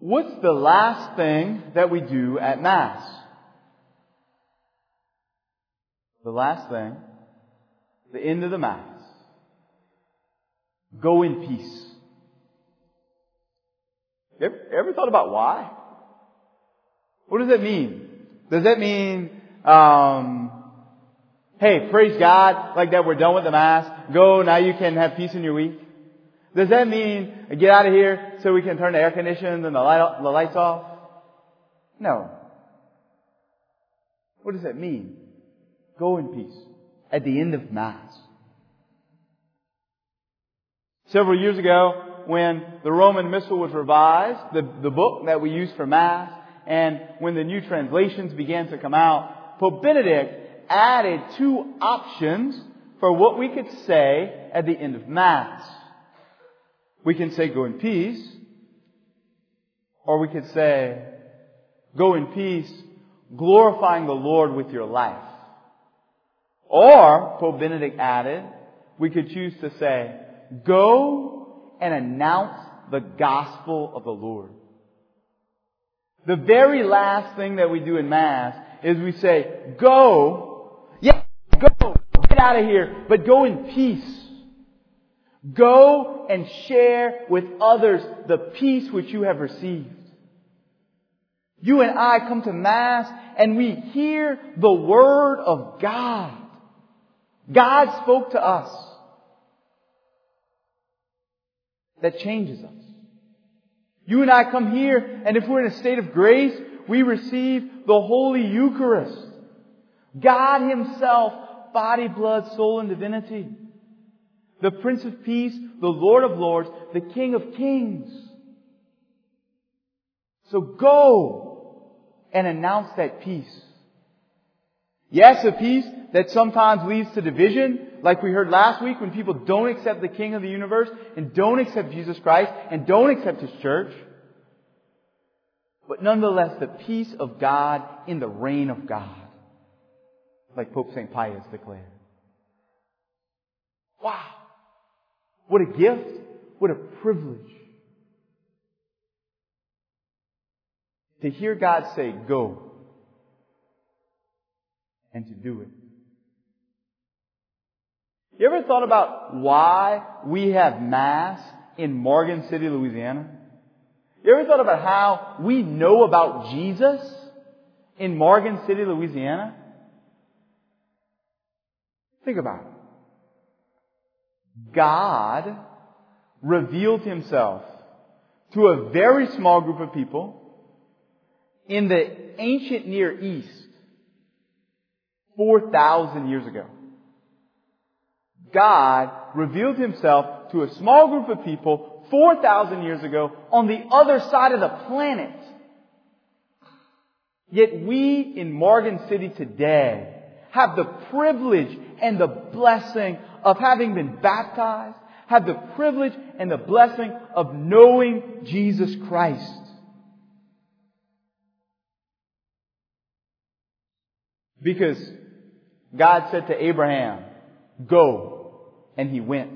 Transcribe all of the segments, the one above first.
What's the last thing that we do at Mass? The last thing, the end of the Mass. Go in peace. Ever thought about why? What does that mean? Does that mean, hey, praise God, like that we're done with the Mass. Go, now you can have peace in your week. Does that mean get out of here so we can turn the air conditioning and the lights off? No. What does that mean? Go in peace at the end of Mass. Several years ago, when the Roman Missal was revised, the book that we use for Mass, and when the new translations began to come out, Pope Benedict added two options for what we could say at the end of Mass. We can say, go in peace, or we could say, go in peace, glorifying the Lord with your life. Or, Pope Benedict added, we could choose to say, go and announce the gospel of the Lord. The very last thing that we do in Mass is we say, go, yes, go, get out of here, but go in peace. Go and share with others the peace which you have received. You and I come to Mass and we hear the Word of God. God spoke to us. That changes us. You and I come here, and if we're in a state of grace, we receive the Holy Eucharist. God Himself, body, blood, soul, and divinity. The Prince of Peace, the Lord of Lords, the King of Kings. So go and announce that peace. Yes, a peace that sometimes leads to division, like we heard last week when people don't accept the King of the universe and don't accept Jesus Christ and don't accept His church. But nonetheless, the peace of God in the reign of God, like Pope St. Pius declared. Wow! What a gift, what a privilege to hear God say, go, and to do it. You ever thought about why we have Mass in Morgan City, Louisiana? You ever thought about how we know about Jesus in Morgan City, Louisiana? Think about it. God revealed Himself to a very small group of people in the ancient Near East 4,000 years ago. God revealed Himself to a small group of people 4,000 years ago on the other side of the planet. Yet we in Morgan City today have the privilege and the blessing of having been baptized, have the privilege and the blessing of knowing Jesus Christ. Because God said to Abraham, go, and he went.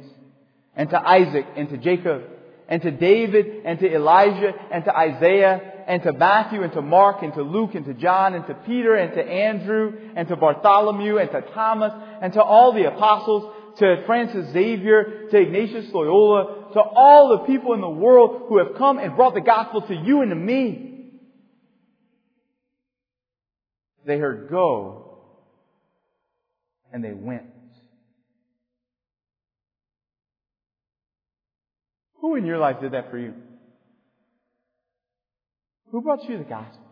And to Isaac, and to Jacob, and to David, and to Elijah, and to Isaiah, and to Matthew, and to Mark, and to Luke, and to John, and to Peter, and to Andrew, and to Bartholomew, and to Thomas, and to all the apostles, to Francis Xavier, to Ignatius Loyola, to all the people in the world who have come and brought the gospel to you and to me. They heard go, and they went. Who in your life did that for you? Who brought you the gospel?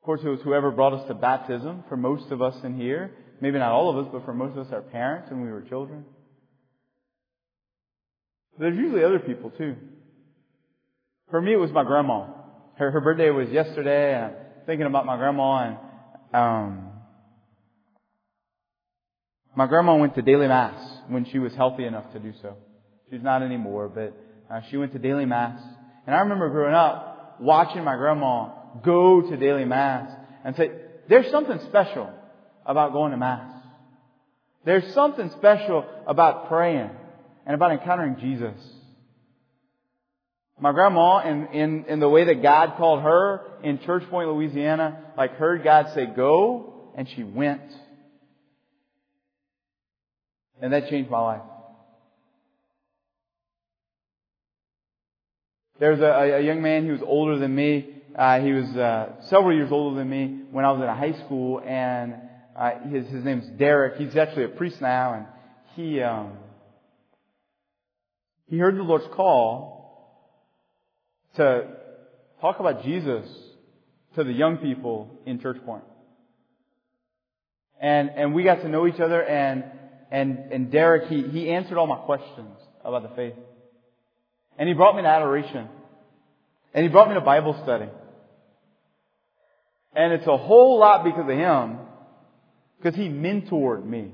Of course, it was whoever brought us to baptism, for most of us in here. Maybe not all of us, but for most of us, our parents when we were children. There's usually other people, too. For me, it was my grandma. Her birthday was yesterday, and I'm thinking about my grandma, and my grandma went to daily Mass when she was healthy enough to do so. She's not anymore, but she went to daily Mass. And I remember growing up, watching my grandma go to daily Mass and say, there's something special about going to Mass. There's something special about praying and about encountering Jesus. My grandma, in the way that God called her in Church Point, Louisiana, like heard God say, go, and she went. And that changed my life. There's a young man who was older than me. He was several years older than me when I was in high school, and his name's Derek. He's actually a priest now, and he heard the Lord's call to talk about Jesus to the young people in Church Point. And we got to know each other, and Derek, he answered all my questions about the faith. And he brought me to adoration. And he brought me to Bible study. And it's a whole lot because of him, because he mentored me.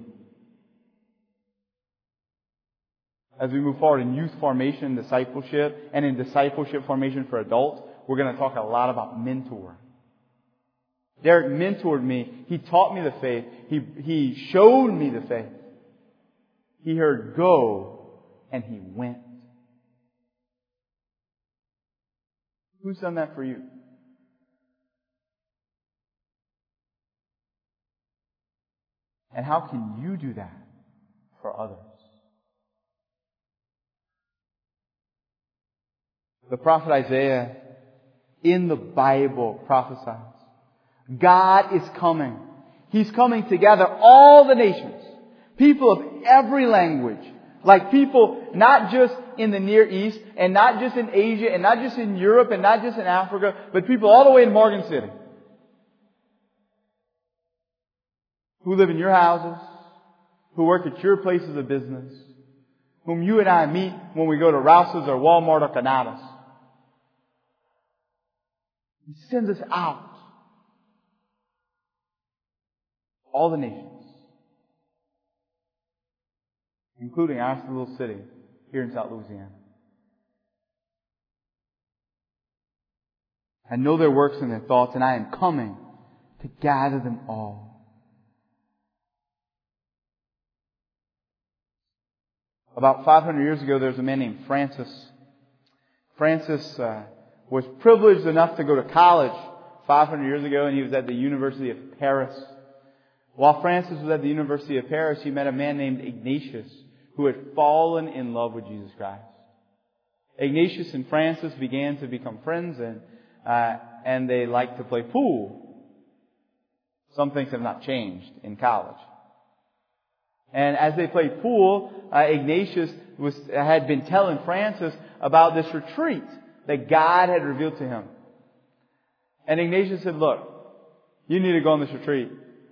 As we move forward in youth formation, discipleship, and in discipleship formation for adults, we're going to talk a lot about mentor. Derek mentored me. He taught me the faith. He showed me the faith. He heard go, and he went. Who's done that for you? And how can you do that for others? The prophet Isaiah in the Bible prophesies, God is coming. He's coming to gather all the nations, people of every language, like people not just in the Near East and not just in Asia and not just in Europe and not just in Africa, but people all the way in Morgan City who live in your houses, who work at your places of business, whom you and I meet when we go to Rouse's or Walmart or Canada's. He sends us out. All the nations. Including our little city here in South Louisiana. I know their works and their thoughts, and I am coming to gather them all. About 500 years ago, there was a man named Francis. Francis was privileged enough to go to college 500 years ago, and he was at the University of Paris. While Francis was at the University of Paris, he met a man named Ignatius, who had fallen in love with Jesus Christ. Ignatius and Francis began to become friends, and they liked to play pool. Some things have not changed in college. And as they played pool, Ignatius had been telling Francis about this retreat that God had revealed to him. And Ignatius said, look, you need to go on this retreat.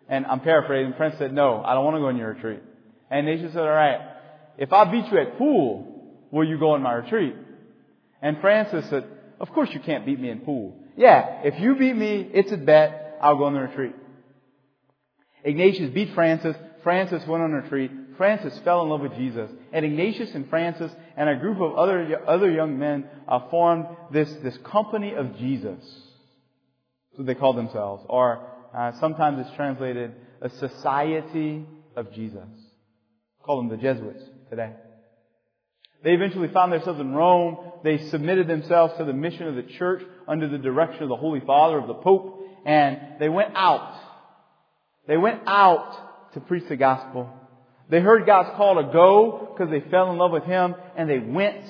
And I'm paraphrasing. Francis said, no, I don't want to go on your retreat. And Ignatius said, all right, if I beat you at pool, will you go on my retreat? And Francis said, of course you can't beat me in pool. Yeah, if you beat me, it's a bet. I'll go on the retreat. Ignatius beat Francis. Francis went on a retreat. Francis fell in love with Jesus. And Ignatius and Francis and a group of other young men formed this company of Jesus. That's what they call themselves. Or sometimes it's translated a society of Jesus. Call them the Jesuits today. They eventually found themselves in Rome. They submitted themselves to the mission of the church under the direction of the Holy Father, of the Pope. And they went out. They went out to preach the gospel. They heard God's call to go because they fell in love with Him, and they went.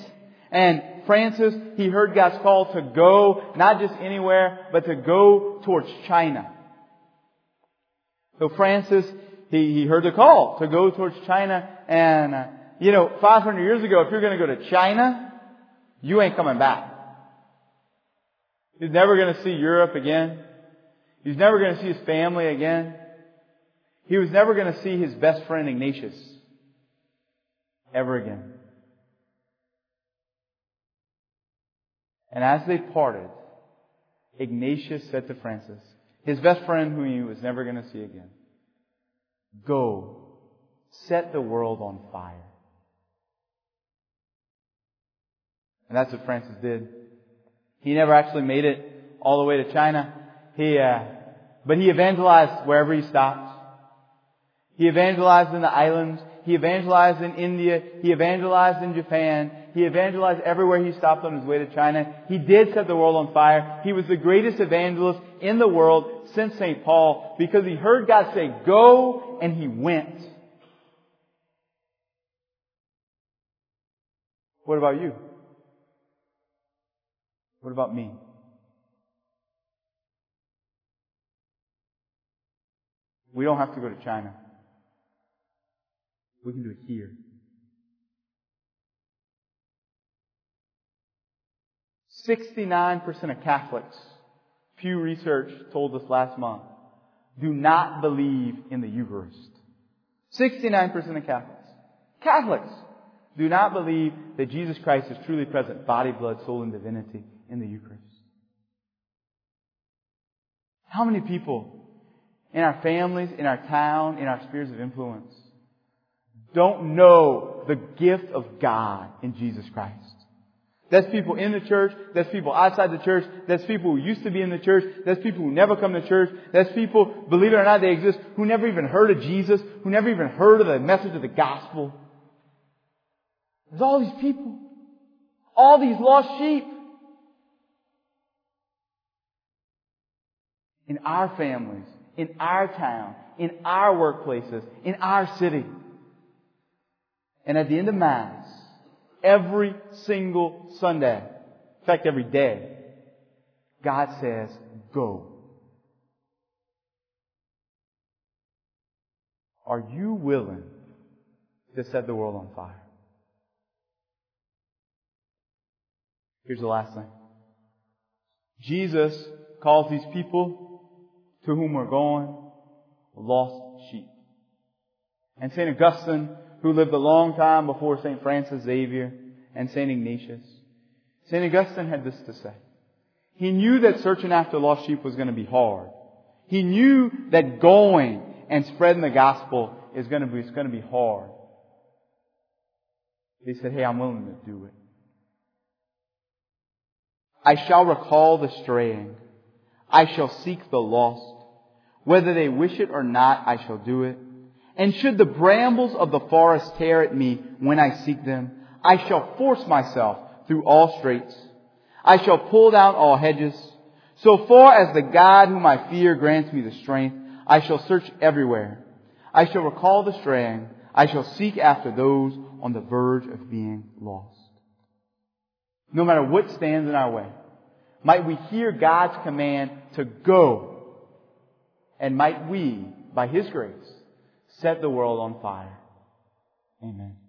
And Francis, he heard God's call to go, not just anywhere, but to go towards China. So Francis, he heard the call to go towards China. And, 500 years ago, if you're going to go to China, you ain't coming back. He's never going to see Europe again. He's never going to see his family again. He was never going to see his best friend Ignatius ever again. And as they parted, Ignatius said to Francis, his best friend whom he was never going to see again, go, set the world on fire. And that's what Francis did. He never actually made it all the way to China. But he evangelized wherever he stopped. He evangelized in the islands. He evangelized in India. He evangelized in Japan. He evangelized everywhere he stopped on his way to China. He did set the world on fire. He was the greatest evangelist in the world since St. Paul because he heard God say, go, and he went. What about you? What about me? We don't have to go to China. We can do it here.69% of Catholics, Pew Research told us last month, do not believe in the Eucharist. 69% of Catholics do not believe that Jesus Christ is truly present, body, blood, soul, and divinity in the Eucharist. How many people in our families, in our town, in our spheres of influence don't know the gift of God in Jesus Christ? That's people in the church. That's people outside the church. That's people who used to be in the church. That's people who never come to church. That's people, believe it or not, they exist, who never even heard of Jesus, who never even heard of the message of the gospel. There's all these people. All these lost sheep. In our families, in our town, in our workplaces, in our city. And at the end of Mass, every single Sunday, in fact every day, God says, go. Are you willing to set the world on fire? Here's the last thing. Jesus calls these people to whom we're going, lost sheep. And St. Augustine, who lived a long time before St. Francis Xavier and St. Ignatius, St. Augustine had this to say. He knew that searching after lost sheep was going to be hard. He knew that going and spreading the gospel is going to be hard. He said, hey, I'm willing to do it. I shall recall the straying. I shall seek the lost. Whether they wish it or not, I shall do it. And should the brambles of the forest tear at me when I seek them, I shall force myself through all straits. I shall pull down all hedges. So far as the God whom I fear grants me the strength, I shall search everywhere. I shall recall the straying. I shall seek after those on the verge of being lost. No matter what stands in our way, might we hear God's command to go. And might we, by His grace, set the world on fire. Amen.